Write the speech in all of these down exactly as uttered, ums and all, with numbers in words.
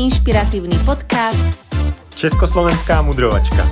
inšpiratívny podcast Československá mudrovačka.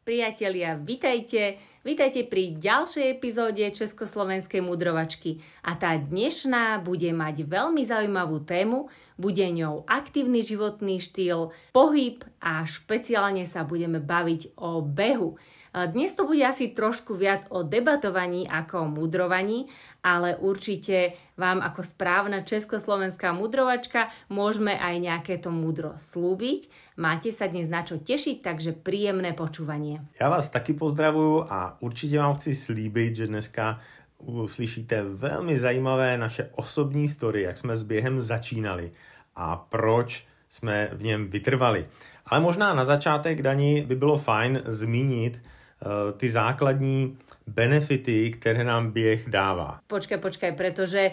Priatelia, vitajte. Vitajte pri ďalšej epizóde Československej mudrovačky. A tá dnešná bude mať veľmi zaujímavú tému, bude ňou aktívny životný štýl, pohyb a špeciálne sa budeme baviť o behu. Dnes to bude asi trošku viac o debatovaní ako o mudrovaní, ale určite vám ako správna československá mudrovačka môžeme aj nejaké to múdro slúbiť. Máte sa dnes na čo tešiť, takže príjemné počúvanie. Ja vás taky pozdravuju a určite vám chci slíbiť, že dneska uslyšíte veľmi zajímavé naše osobní story, jak jsme s během začínali a proč jsme v něm vytrvali. Ale možná na začátek, Dani, by bylo fajn zmínit uh, ty základní benefity, ktoré nám běh dáva. Počkaj, počkaj, pretože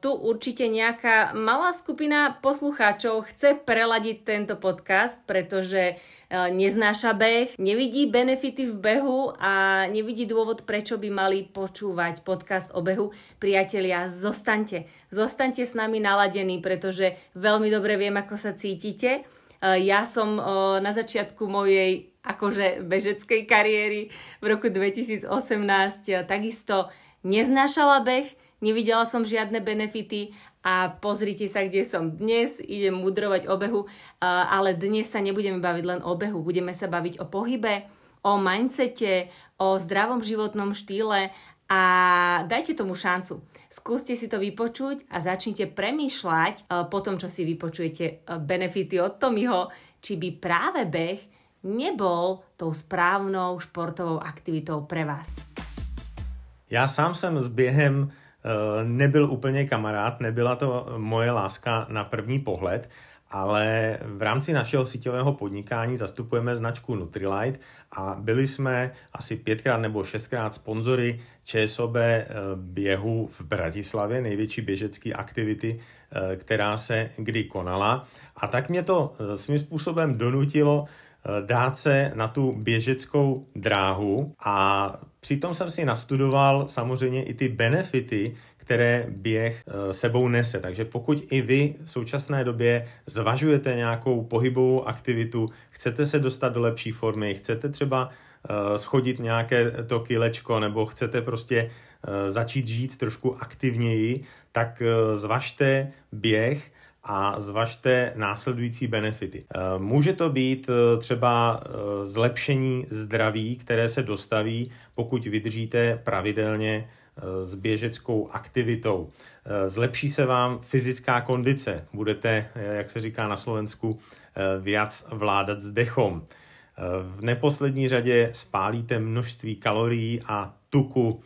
tu určite nejaká malá skupina poslucháčov chce preladiť tento podcast, pretože neznáša beh, nevidí benefity v behu a nevidí dôvod, prečo by mali počúvať podcast o behu. Priatelia, zostaňte. Zostaňte s nami naladení, pretože veľmi dobre viem, ako sa cítite. Ja som na začiatku mojej akože bežeckej kariéry v roku dvetisíc osemnásť takisto neznášala beh, nevidela som žiadne benefity a pozrite sa, kde som dnes, idem mudrovať o behu, ale dnes sa nebudeme baviť len o behu, budeme sa baviť o pohybe, o mindsete, o zdravom životnom štýle a dajte tomu šancu. Skúste si to vypočuť a začnite premýšľať po tom, čo si vypočujete benefity od Tomiho, či by práve beh nebol tou správnou športovou aktivitou pre vás. Já sám jsem s během nebyl úplně kamarád, nebyla to moje láska na první pohled, ale v rámci našeho síťového podnikání zastupujeme značku Nutrilite a byli jsme asi pětkrát nebo šestkrát sponzory ČSOB běhu v Bratislavě, největší běžecké aktivity, která se kdy konala. A tak mě to svým způsobem donutilo dát se na tu běžeckou dráhu a přitom jsem si nastudoval samozřejmě i ty benefity, které běh sebou nese. Takže pokud i vy v současné době zvažujete nějakou pohybovou aktivitu, chcete se dostat do lepší formy, chcete třeba schodit nějaké to kilečko nebo chcete prostě začít žít trošku aktivněji, tak zvažte běh a zvažte následující benefity. Může to být třeba zlepšení zdraví, které se dostaví, pokud vydržíte pravidelně s běžeckou aktivitou. Zlepší se vám fyzická kondice, budete, jak se říká na Slovensku, viac vládat s dechom. V neposlední řadě spálíte množství kalorií a tuku.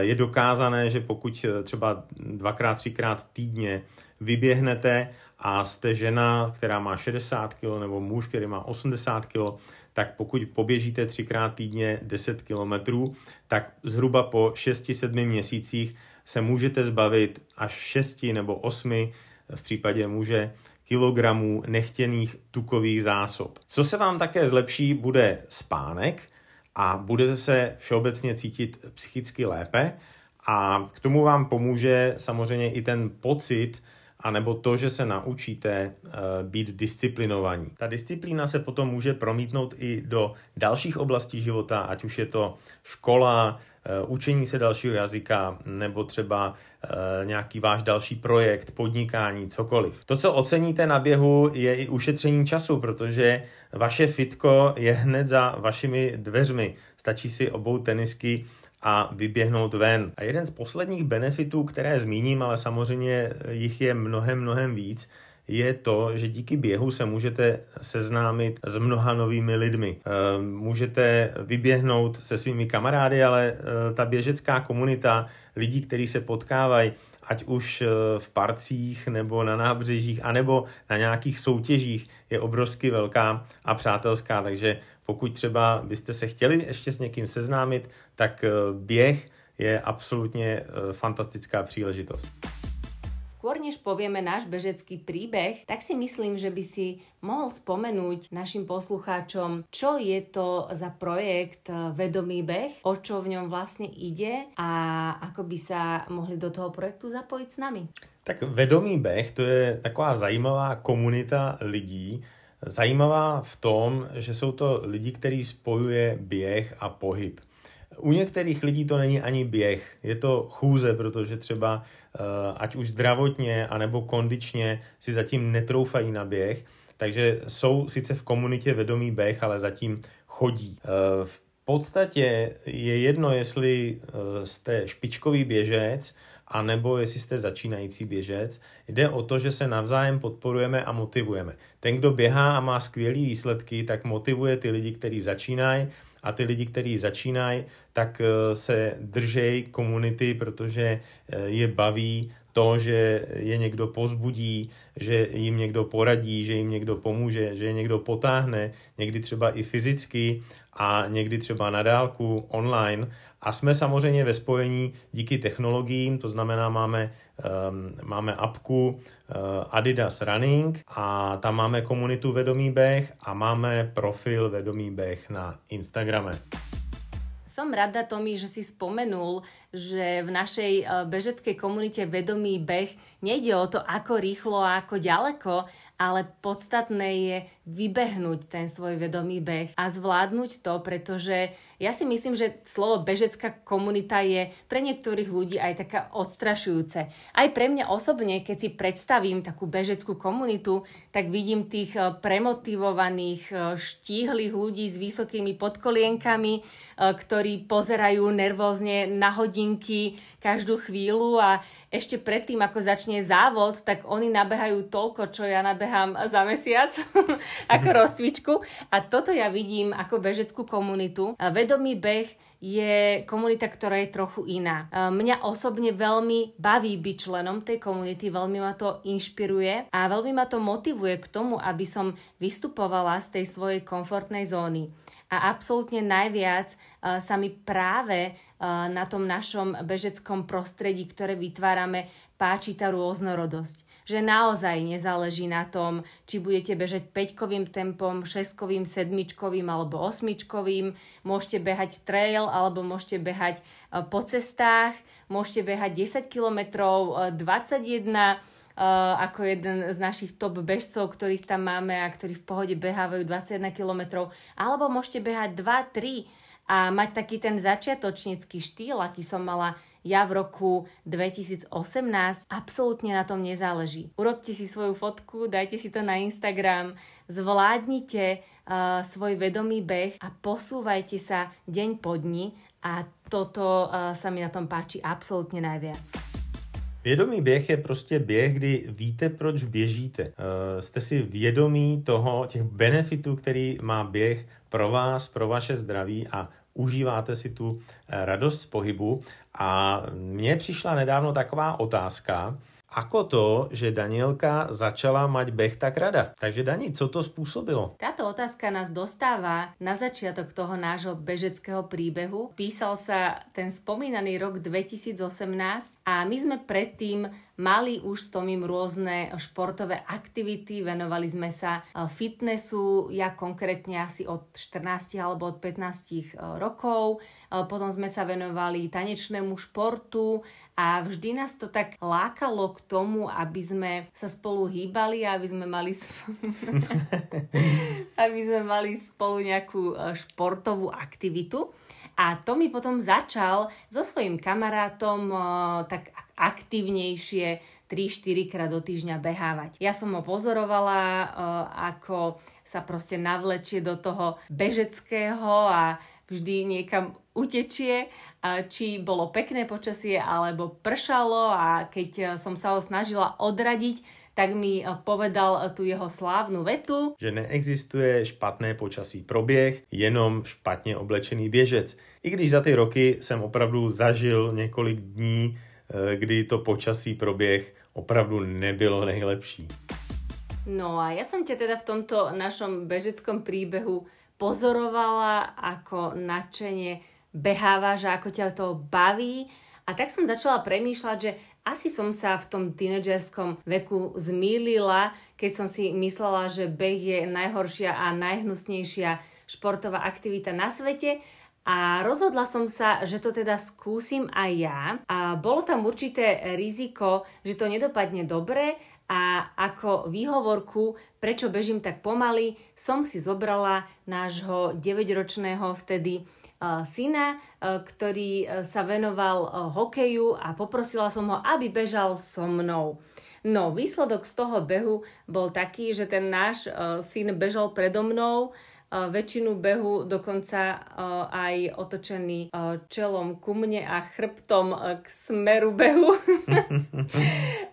Je dokázané, že pokud třeba dvakrát, třikrát týdně vyběhnete a jste žena, která má šedesát kilogramů nebo muž, který má osmdesát kilogramů, tak pokud poběžíte třikrát týdně deset kilometrů, tak zhruba po šesti sedmi měsících se můžete zbavit až šesti nebo osmi v případě muže kilogramů nechtěných tukových zásob. Co se vám také zlepší, bude spánek a budete se všeobecně cítit psychicky lépe a k tomu vám pomůže samozřejmě i ten pocit, anebo to, že se naučíte být disciplinovaní. Ta disciplína se potom může promítnout i do dalších oblastí života, ať už je to škola, učení se dalšího jazyka, nebo třeba nějaký váš další projekt, podnikání, cokoliv. To, co oceníte na běhu, je i ušetření času, protože vaše fitko je hned za vašimi dveřmi. Stačí si obout tenisky a vyběhnout ven. A jeden z posledních benefitů, které zmíním, ale samozřejmě jich je mnohem, mnohem víc, je to, že díky běhu se můžete seznámit s mnoha novými lidmi. Můžete vyběhnout se svými kamarády, ale ta běžecká komunita lidí, kteří se potkávají, ať už v parcích nebo na nábřežích, anebo na nějakých soutěžích, je obrovsky velká a přátelská, takže pokud třeba byste se chtěli ještě s někým seznámit, tak běh je absolutně fantastická příležitost. Skôr než povieme náš bežecký príbeh, tak si myslím, že by si mohol spomenúť našim poslucháčom, čo je to za projekt Vedomý beh, o čo v ňom vlastne ide a ako by sa mohli do toho projektu zapojiť s nami. Tak Vedomý beh, to je taková zajímavá komunita lidí. Zajímavá v tom, že jsou to lidi, který spojuje běh a pohyb. U některých lidí to není ani běh, je to chůze, protože třeba ať už zdravotně anebo kondičně si zatím netroufají na běh, takže jsou sice v komunitě Vedomý beh, ale zatím chodí. V podstatě je jedno, jestli jste špičkový běžec, anebo jestli jste začínající běžec, jde o to, že se navzájem podporujeme a motivujeme. Ten, kdo běhá a má skvělý výsledky, tak motivuje ty lidi, kteří začínají, a ty lidi, kteří začínají, tak se držej komunity, protože je baví to, že je někdo pozbudí, že jim někdo poradí, že jim někdo pomůže, že je někdo potáhne, někdy třeba i fyzicky a někdy třeba na dálku online. A jsme samozřejmě ve spojení díky technologiím, to znamená máme, um, máme apku uh, Adidas Running a tam máme komunitu Vedomý beh a máme profil Vedomý beh na Instagrame. Som rada, Tomi, že si spomenul, že v našej bežeckej komunite Vedomý beh nejde o to, ako rýchlo a ako ďaleko, ale podstatné je vybehnúť ten svoj vedomý beh a zvládnuť to, pretože ja si myslím, že slovo bežecká komunita je pre niektorých ľudí aj taká odstrašujúce. Aj pre mňa osobne, keď si predstavím takú bežeckú komunitu, tak vidím tých premotivovaných, štíhlych ľudí s vysokými podkolienkami, ktorí ktorí pozerajú nervózne na hodinky každú chvíľu a ešte predtým, ako začne závod, tak oni nabehajú toľko, čo ja nabehám za mesiac ako rozcvičku. A toto ja vidím ako bežeckú komunitu. Vedomý beh je komunita, ktorá je trochu iná. Mňa osobne veľmi baví byť členom tej komunity, veľmi ma to inšpiruje a veľmi ma to motivuje k tomu, aby som vystupovala z tej svojej komfortnej zóny. A absolútne najviac sa mi práve na tom našom bežeckom prostredí, ktoré vytvárame, páči tá rôznorodosť. Že naozaj nezáleží na tom, či budete bežať päťkovým tempom, šesťkovým, sedmičkovým alebo osmičkovým, môžete behať trail alebo môžete behať po cestách, môžete behať desať kilometrov, dvadsaťjeden ako jeden z našich top bežcov, ktorých tam máme a ktorí v pohode behávajú dvadsaťjeden kilometrov, alebo môžete behať dva, tri a mať taký ten začiatočnícky štýl, aký som mala ja v roku dvetisícosemnásť. Absolútne na tom nezáleží. Urobte si svoju fotku, dajte si to na Instagram, zvládnite uh, svoj vedomý beh a posúvajte sa deň po dni a toto uh, sa mi na tom páči absolútne najviac. Vědomý běh je prostě běh, kdy víte, proč běžíte. Jste si vědomí toho, těch benefitů, který má běh pro vás, pro vaše zdraví a užíváte si tu radost z pohybu. A mně přišla nedávno taková otázka, ako to, že Danielka začala mať beh tak rada. Takže Dani, co to spôsobilo? Táto otázka nás dostáva na začiatok toho nášho bežeckého príbehu. Písal sa ten spomínaný rok dvetisícosemnásť a my sme predtým mali už s Tomim rôzne športové aktivity, venovali sme sa fitnessu, ja konkrétne asi od štrnástich alebo od pätnástich rokov. Potom sme sa venovali tanečnému športu a vždy nás to tak lákalo k tomu, aby sme sa spolu hýbali a aby sme mali spolu, aby sme mali spolu nejakú športovú aktivitu. A Tomi potom začal so svojím kamarátom tak aktivnejšie tri štyri krát do týždňa behávať. Ja som ho pozorovala, ako sa proste navlečie do toho bežeckého a vždy niekam utečie, či bolo pekné počasie alebo pršalo, a keď som sa ho snažila odradiť, tak mi povedal tu jeho slávnu vetu, že neexistuje špatné počasí pro běh, jenom špatně oblečený běžec. I když za ty roky jsem opravdu zažil několik dní, kdy to počasí pro běh opravdu nebylo nejlepší. No a ja som ťa teda v tomto našom bežeckom príbehu pozorovala, ako nadšene behávaš, ako ťa to baví. A tak som začala premýšľať, že asi som sa v tom tínedžerskom veku zmýlila, keď som si myslela, že beh je najhoršia a najhnusnejšia športová aktivita na svete. A rozhodla som sa, že to teda skúsim aj ja. A bolo tam určité riziko, že to nedopadne dobre a ako výhovorku, prečo bežím tak pomaly, som si zobrala nášho deväťročného vtedy syna, ktorý sa venoval hokeju a poprosila som ho, aby bežal so mnou. No, výsledok z toho behu bol taký, že ten náš syn bežal predo mnou, väčšinu behu, dokonca aj otočený čelom ku mne a chrbtom k smeru behu.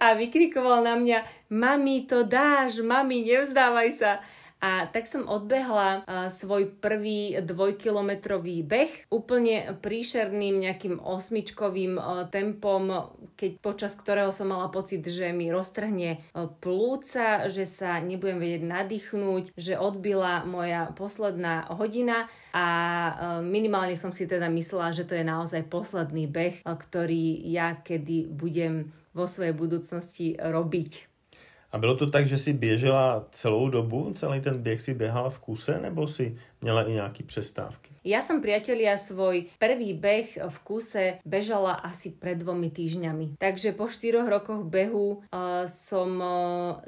A vykrikoval na mňa, mami, to dáš, mami, nevzdávaj sa. A tak som odbehla svoj prvý dvojkilometrový beh úplne príšerným nejakým osmičkovým tempom, keď počas ktorého som mala pocit, že mi roztrhne plúca, že sa nebudem vedieť nadýchnúť, že odbila moja posledná hodina a minimálne som si teda myslela, že to je naozaj posledný beh, ktorý ja kedy budem vo svojej budúcnosti robiť. A bylo to tak, že si běžela celou dobu, celý ten běh si běhala v kuse, nebo si měla i nějaký přestávky? Ja som, priatelia, svoj prvý beh v kuse bežala asi pred dvomi týždňami. Takže po štyroch rokoch behu uh, som uh,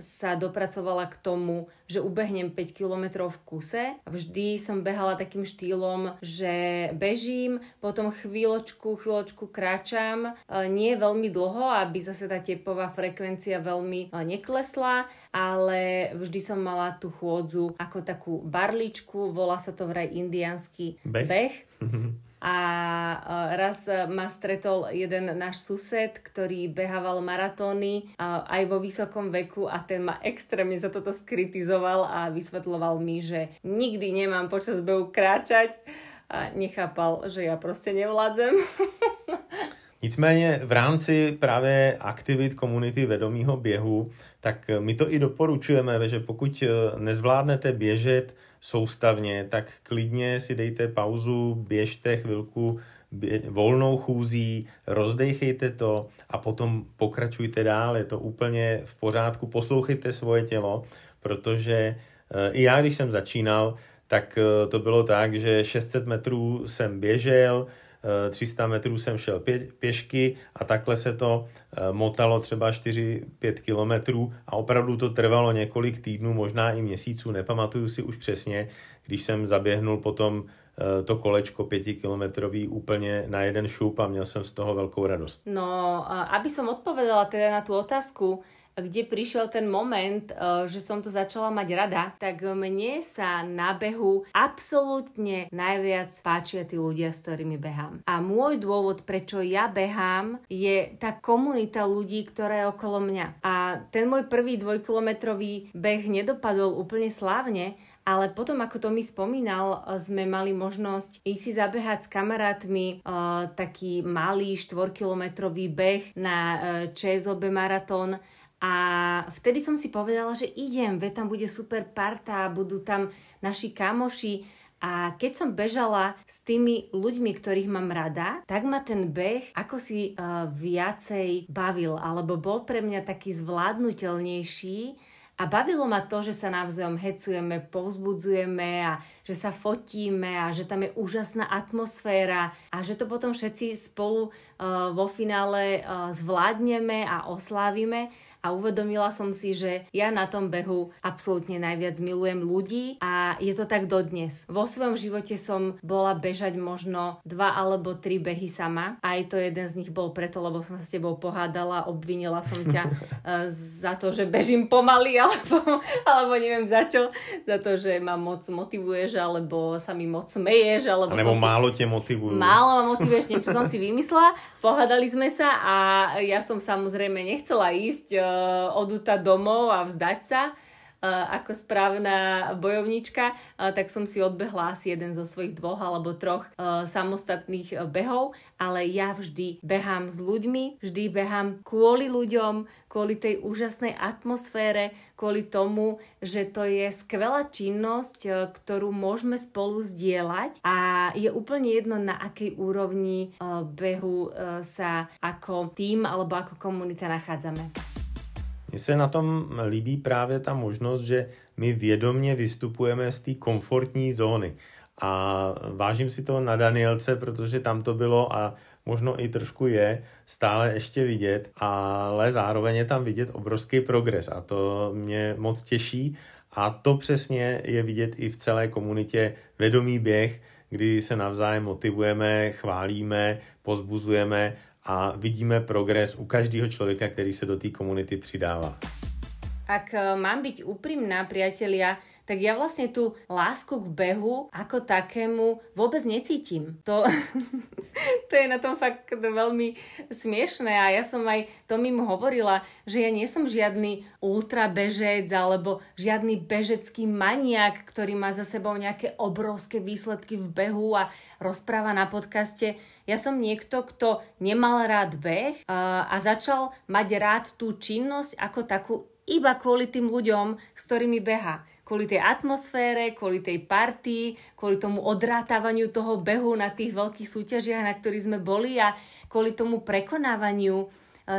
sa dopracovala k tomu, že ubehnem päť kilometrov v kuse. Vždy som behala takým štýlom, že bežím, potom chvíľočku, chvíľočku kráčam, uh, nie veľmi dlho, aby zase tá tepová frekvencia veľmi uh, neklesla, ale vždy som mala tú chôdzu ako takú barličku, volá sa to vraj indiansky beh. beh. A raz ma stretol jeden náš sused, ktorý behával maratóny aj vo vysokom veku a ten ma extrémne za toto skritizoval a vysvetľoval mi, že nikdy nemám počas behu kráčať a nechápal, že ja proste nevládzem. Nicméně v rámci právě aktivit komunity vedomýho běhu, tak my to i doporučujeme, že pokud nezvládnete běžet soustavně, tak klidně si dejte pauzu, běžte chvilku běž, volnou chůzí, rozdejchejte to a potom pokračujte dál, je to úplně v pořádku, poslouchejte svoje tělo, protože i já, když jsem začínal, tak to bylo tak, že šest set metrů jsem běžel, tři sta metrů jsem šel pě- pěšky a takhle se to motalo třeba štyri až päť kilometrů a opravdu to trvalo několik týdnů, možná i měsíců, nepamatuju si už přesně, když jsem zaběhnul potom to kolečko päťkilometrový úplne na jeden šup a měl jsem z toho velkou radost. No, aby som odpovedala teda na tú otázku, kde prišiel ten moment, že som to začala mať rada, tak mne sa na behu absolútne najviac páčia tí ľudia, s ktorými behám. A môj dôvod, prečo ja behám, je tá komunita ľudí, ktorá je okolo mňa. A ten môj prvý dvojkilometrový beh nedopadol úplne slávne, ale potom, ako Tomi spomínal, sme mali možnosť ísť si zabehať s kamarátmi e, taký malý štvorkilometrový beh na e, ČSOB maratón. A vtedy som si povedala, že idem, veď tam bude super parta, budú tam naši kamoši. A keď som bežala s tými ľuďmi, ktorých mám rada, tak ma ten beh ako si uh, viacej bavil, alebo bol pre mňa taký zvládnutelnejší. A bavilo ma to, že sa navzájom hecujeme, povzbudzujeme a že sa fotíme a že tam je úžasná atmosféra a že to potom všetci spolu uh, vo finále uh, zvládneme a oslávime. A uvedomila som si, že ja na tom behu absolútne najviac milujem ľudí a je to tak dodnes. Vo svojom živote som bola bežať možno dva alebo tri behy sama. Aj to jeden z nich bol preto, lebo som sa s tebou pohádala, obvinila som ťa za to, že bežím pomaly alebo, alebo neviem za čo. Za to, že ma moc motivuješ alebo sa mi moc smeješ. Alebo, alebo málo si... te motivujú. Málo ma motivuješ, niečo som si vymyslela. Pohádali sme sa a ja som samozrejme nechcela ísť odúta domov a vzdať sa ako správna bojovnička, tak som si odbehla asi jeden zo svojich dvoch alebo troch samostatných behov, ale ja vždy behám s ľuďmi, vždy behám kvôli ľuďom, kvôli tej úžasnej atmosfére, kvôli tomu, že to je skvelá činnosť, ktorú môžeme spolu zdieľať a je úplne jedno, na akej úrovni behu sa ako tím alebo ako komunita nachádzame. Mně se na tom líbí právě ta možnost, že my vědomě vystupujeme z té komfortní zóny. a vážím si toho na Danielce, protože tam to bylo a možno i trošku je stále ještě vidět, ale zároveň je tam vidět obrovský progres a to mě moc těší a to přesně je vidět i v celé komunitě Vedomý běh, kdy se navzájem motivujeme, chválíme, pozbuzujeme a vidíme progres u každého člověka, který se do té komunity přidává. Ak mám byť úprimná, priatelia, tak ja vlastne tú lásku k behu ako takému vôbec necítim. To, to je na tom fakt veľmi smiešné a ja som aj Tomim hovorila, že ja nie som žiadny ultrabežec alebo žiadny bežecký maniak, ktorý má za sebou nejaké obrovské výsledky v behu a rozpráva na podcaste. Ja som niekto, kto nemal rád beh a začal mať rád tú činnosť ako takú iba kvôli tým ľuďom, s ktorými beha. Kvôli tej atmosfére, kvôli tej partii, kvôli tomu odrátavaniu toho behu na tých veľkých súťažiach, na ktorých sme boli a kvôli tomu prekonávaniu e,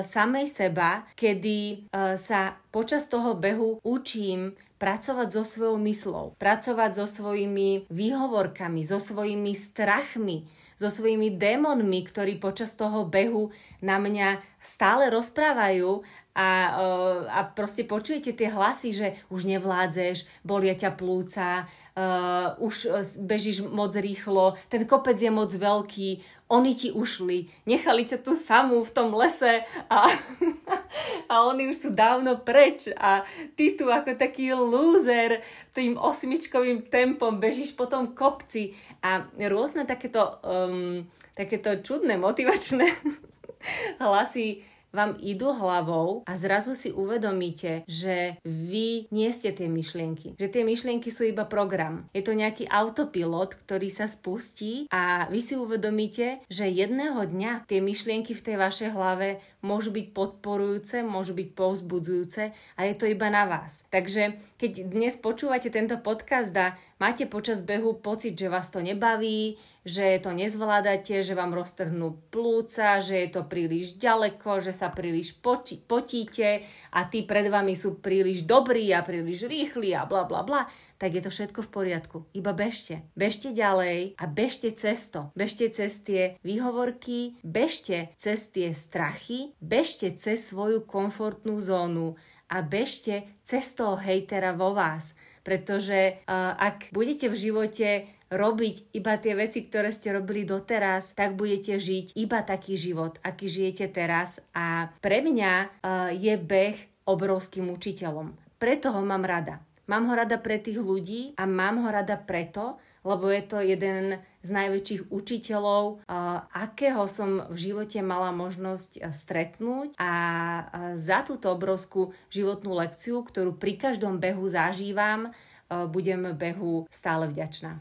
samej seba, kedy e, sa počas toho behu učím pracovať so svojou myslou, pracovať so svojimi výhovorkami, so svojimi strachmi, so svojimi démonmi, ktorí počas toho behu na mňa stále rozprávajú. A, a proste počujete tie hlasy, že už nevládzeš, bolia ťa plúca, uh, už bežíš moc rýchlo, ten kopec je moc veľký, oni ti ušli, nechali ťa tu samú v tom lese a, a oni už sú dávno preč a ty tu ako taký lúzer tým osmičkovým tempom bežíš po tom kopci a rôzne takéto, um, takéto čudné motivačné hlasy vám idú hlavou a zrazu si uvedomíte, že vy nie ste tie myšlienky. Že tie myšlienky sú iba program. Je to nejaký autopilot, ktorý sa spustí a vy si uvedomíte, že jedného dňa tie myšlienky v tej vašej hlave môžu byť podporujúce, môžu byť povzbudzujúce a je to iba na vás. Takže keď dnes počúvate tento podcast a máte počas behu pocit, že vás to nebaví, že to nezvládate, že vám roztrhnú plúca, že je to príliš ďaleko, že sa príliš poči- potíte a tí pred vami sú príliš dobrí a príliš rýchli a bla bla bla, tak je to všetko v poriadku. Iba bežte. Bežte ďalej a bežte cez to. Bežte cez tie výhovorky, bežte cez tie strachy, bežte cez svoju komfortnú zónu a bežte cez toho hejtera vo vás. Pretože uh, ak budete v živote robiť iba tie veci, ktoré ste robili doteraz, tak budete žiť iba taký život, aký žijete teraz. A pre mňa e, je beh obrovským učiteľom. Preto ho mám rada. Mám ho rada pre tých ľudí a mám ho rada preto, lebo je to jeden z najväčších učiteľov, akého som v živote mala možnosť stretnúť a za túto obrovskú životnú lekciu, ktorú pri každom behu zažívam, budem behu stále vďačná.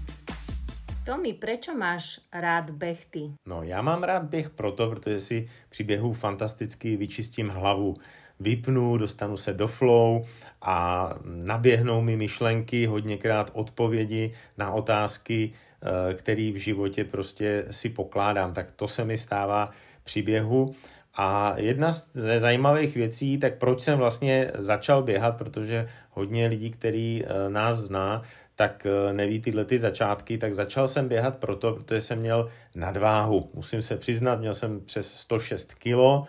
Tomi, prečo máš rád beh ty? No já mám rád běh proto, protože si při běhu fantasticky vyčistím hlavu. Vypnu, dostanu se do flow a naběhnou mi myšlenky, hodněkrát odpovědi na otázky, které v životě prostě si pokládám. Tak to se mi stává při běhu. A jedna ze zajímavých věcí, tak proč jsem vlastně začal běhat, protože hodně lidí, který nás zná, tak neví tyhle ty začátky, tak začal jsem běhat proto, protože jsem měl nadváhu. Musím se přiznat, měl jsem přes sto šest kilo,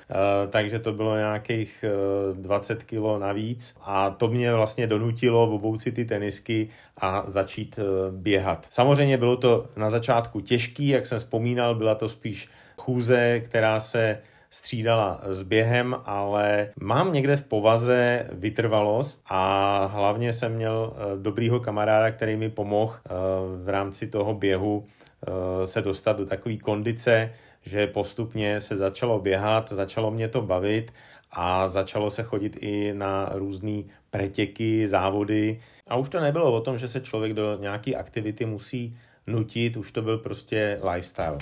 takže to bylo nějakých dvacet kilo navíc a to mě vlastně donutilo obout si ty tenisky a začít běhat. Samozřejmě bylo to na začátku těžký, jak jsem vzpomínal, byla to spíš chůze, která se střídala s během, ale mám někde v povaze vytrvalost a hlavně jsem měl dobrýho kamaráda, který mi pomohl v rámci toho běhu se dostat do takové kondice, že postupně se začalo běhat, začalo mě to bavit a začalo se chodit i na různé pretěky, závody. A už to nebylo o tom, že se člověk do nějaké aktivity musí nutit, už to byl prostě lifestyle.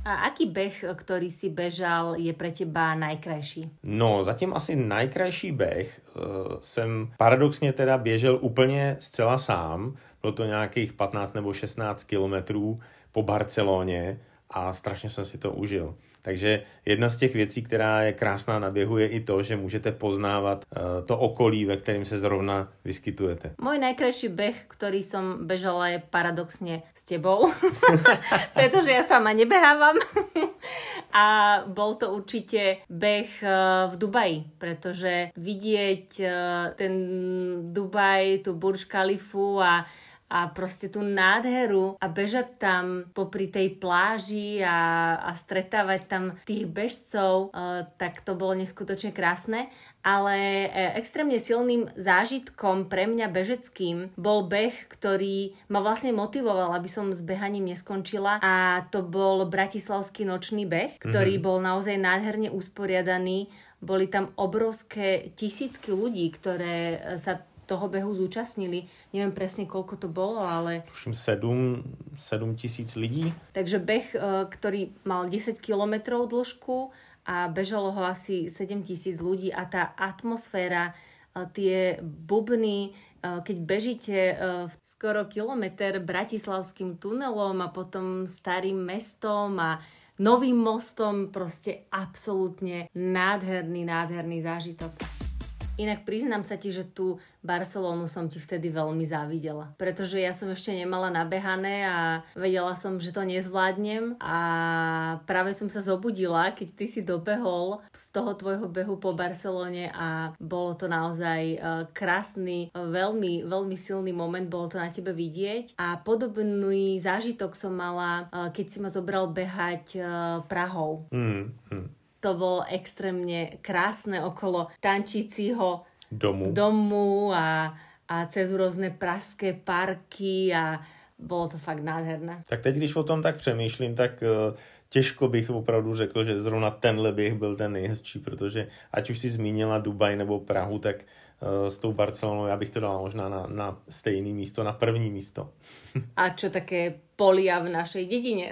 A aký beh, ktorý si bežal, je pre teba najkrajší? No, zatím asi najkrajší beh jsem e, paradoxně teda běžel úplně zcela sám. Bylo to nějakých patnáct nebo šestnáct kilometrů po Barceloně a strašně jsem si to užil. Takže jedna z těch věcí, která je krásná na běhu, je i to, že můžete poznávat to okolí, ve kterém se zrovna vyskytujete. Můj nejkrajší beh, který jsem bežala, je paradoxně s tebou, protože já sama nebehávám. A bol to určitě beh v Dubaji, protože vidět ten Dubaj, tu Burj Khalifu a a proste tú nádheru a bežať tam popri tej pláži a, a stretávať tam tých bežcov, e, tak to bolo neskutočne krásne. Ale extrémne silným zážitkom pre mňa bežeckým bol beh, ktorý ma vlastne motivoval, aby som s behaním neskončila, a to bol Bratislavský nočný beh, ktorý mm-hmm. bol naozaj nádherne usporiadaný. Boli tam obrovské tisícky ľudí, ktoré sa toho behu zúčastnili. Neviem presne, koľko to bolo, ale... Tuším sedem tisíc lidí. Takže beh, ktorý mal desať kilometrov dĺžku a bežalo ho asi sedem tisíc ľudí, a tá atmosféra, tie bubny, keď bežíte skoro kilometr bratislavským tunelom a potom starým mestom a novým mostom, proste absolútne nádherný, nádherný zážitok. Inak priznám sa ti, že tú Barcelónu som ti vtedy veľmi závidela, pretože ja som ešte nemala nabehané a vedela som, že to nezvládnem, a práve som sa zobudila, keď ty si dobehol z toho tvojho behu po Barcelóne, a bolo to naozaj krásny, veľmi, veľmi silný moment, bolo to na tebe vidieť. A podobný zážitok som mala, keď si ma zobral behať Prahou. Mm, mm. To bolo extrémne krásne okolo tančícího domu, domu a, a cez rôzne pražské parky, a bolo to fakt nádherné. Tak teď, když o tom tak přemýšlím, tak těžko bych opravdu řekl, že zrovna tenhle běh byl ten nejhezčí, protože ať už si zmínila Dubaj nebo Prahu, tak s tou Barcelonou já bych to dala možná na, na stejné místo, na první místo. A čo také polia v našej dedine?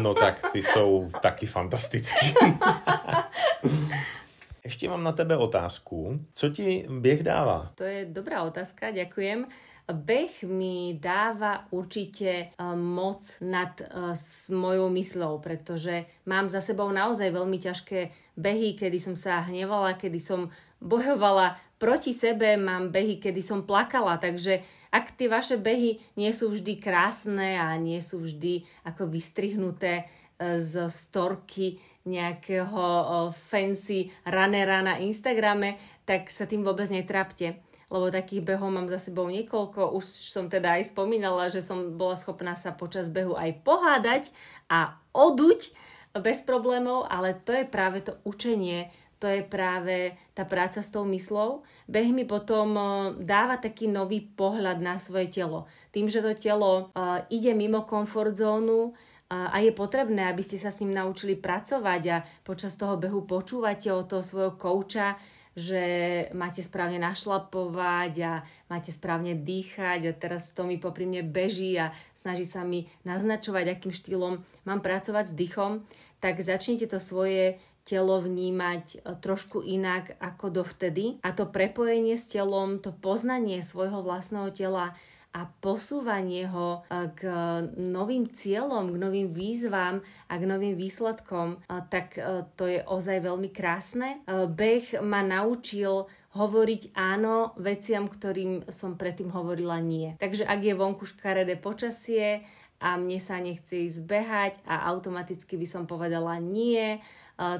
No tak, ty jsou taky fantastický. Ještě mám na tebe otázku. Co ti běh dává? To je dobrá otázka, ďakujem. Beh mi dáva určite moc nad uh, s mojou mysľou, pretože mám za sebou naozaj veľmi ťažké behy, kedy som sa hnevala, kedy som bojovala proti sebe, mám behy, kedy som plakala, takže ak tie vaše behy nie sú vždy krásne a nie sú vždy ako vystrihnuté uh, z storky nejakého uh, fancy runnera na Instagrame, tak sa tým vôbec netrápte. Lebo takých behov mám za sebou niekoľko. Už som teda aj spomínala, že som bola schopná sa počas behu aj pohádať a oduť bez problémov, ale to je práve to učenie, to je práve tá práca s tou myslou. Beh mi potom dáva taký nový pohľad na svoje telo. Tým, že to telo ide mimo komfort zónu, a je potrebné, aby ste sa s ním naučili pracovať, a počas toho behu počúvate od toho svojho kouča, že máte správne našlapovať a máte správne dýchať, a teraz Tomi popri mne beží a snaží sa mi naznačovať, akým štýlom mám pracovať s dýchom, tak začnite to svoje telo vnímať trošku inak ako dovtedy. A to prepojenie s telom, to poznanie svojho vlastného tela a posúvanie ho k novým cieľom, k novým výzvam a k novým výsledkom, tak to je ozaj veľmi krásne. Beh ma naučil hovoriť áno veciam, ktorým som predtým hovorila nie. Takže ak je vonku škaredé počasie a mne sa nechce ísť behať a automaticky by som povedala nie,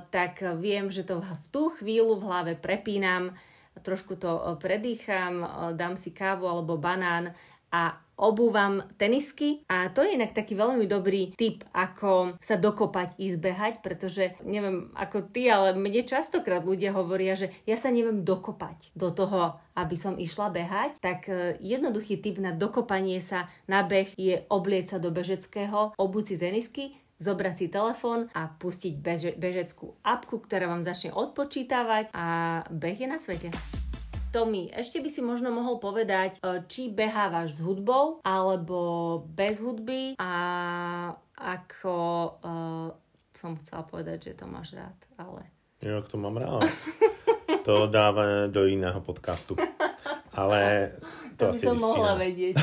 tak viem, že to v tú chvíľu v hlave prepínam, trošku to predýcham, dám si kávu alebo banán a obúvam tenisky. A to je inak taký veľmi dobrý tip, ako sa dokopať i zbehať, pretože neviem ako ty, ale mne častokrát ľudia hovoria, že ja sa neviem dokopať do toho, aby som išla behať. Tak jednoduchý tip na dokopanie sa na beh je oblieť sa do bežeckého, obúť si tenisky, zobrať si telefón a pustiť beže- bežeckú apku, ktorá vám začne odpočítavať, a beh je na svete. Tomi, ešte by si možno mohol povedať, či behávaš s hudbou alebo bez hudby, a ako uh, som chcela povedať, že to máš rád, ale... Jo, to mám rád. To dáva do iného podcastu. Ale to, to asi by som mohla vedieť.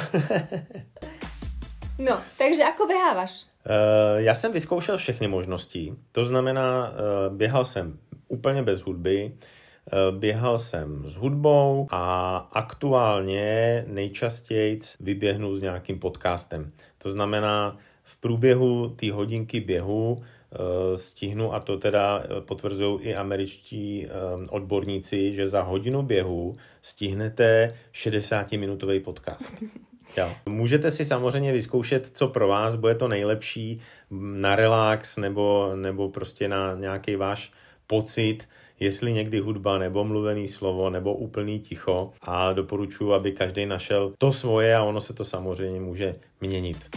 No, takže ako behávaš? Uh, já jsem vyzkoušel všechny možnosti. To znamená, uh, běhal jsem úplně bez hudby, uh, běhal jsem s hudbou a aktuálně nejčastěji vyběhnu s nějakým podcastem. To znamená, v průběhu té hodinky běhu stihnu, a to teda potvrzují i američtí odborníci, že za hodinu běhu stihnete šedesátiminutový podcast. Jo. Můžete si samozřejmě vyzkoušet, co pro vás bude to nejlepší na relax nebo, nebo prostě na nějaký váš pocit, jestli někdy hudba nebo mluvený slovo nebo úplný ticho, a doporučuji, aby každý našel to svoje a ono se to samozřejmě může měnit.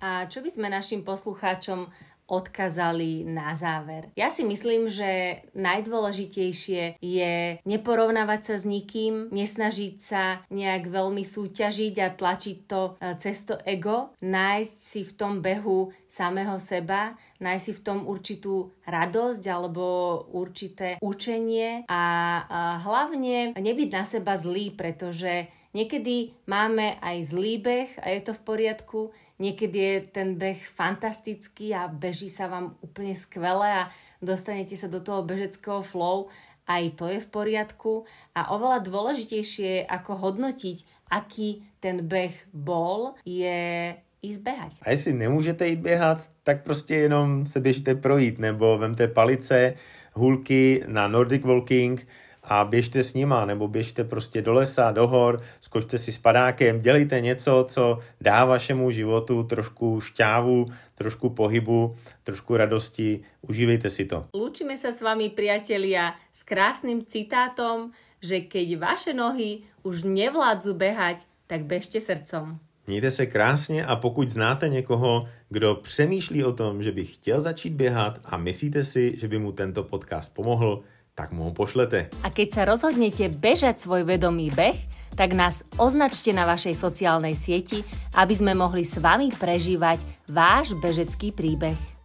A čo by sme našim poslucháčom odkazali na záver? Ja si myslím, že najdôležitejšie je neporovnávať sa s nikým, nesnažiť sa nejak veľmi súťažiť a tlačiť to cez to ego, nájsť si v tom behu samého seba, nájsť si v tom určitú radosť alebo určité učenie a hlavne nebyť na seba zlý, pretože niekedy máme aj zlý beh a je to v poriadku, niekedy je ten beh fantastický a beží sa vám úplne skvelé a dostanete sa do toho bežeckého flow, aj to je v poriadku. A oveľa dôležitejšie, ako hodnotiť, aký ten beh bol, je ísť behať. A jestli nemôžete ísť behať, tak proste jenom sa biežte projít, nebo vemte palice, hulky na Nordic Walking a běžte s nima, nebo běžte prostě do lesa, do hor, skočte si s padákem, dělejte něco, co dá vašemu životu trošku šťávu, trošku pohybu, trošku radosti, užívejte si to. Lúčime sa s vami, priatelia, s krásnym citátom, že keď vaše nohy už nevládzu behať, tak bežte srdcom. Mějte se krásně, a pokud znáte někoho, kdo přemýšlí o tom, že by chtěl začít běhat a myslíte si, že by mu tento podcast pomohl, tak mu ho pošlete. A keď sa rozhodnete bežať svoj vedomý beh, tak nás označte na vašej sociálnej sieti, aby sme mohli s vami prežívať váš bežecký príbeh.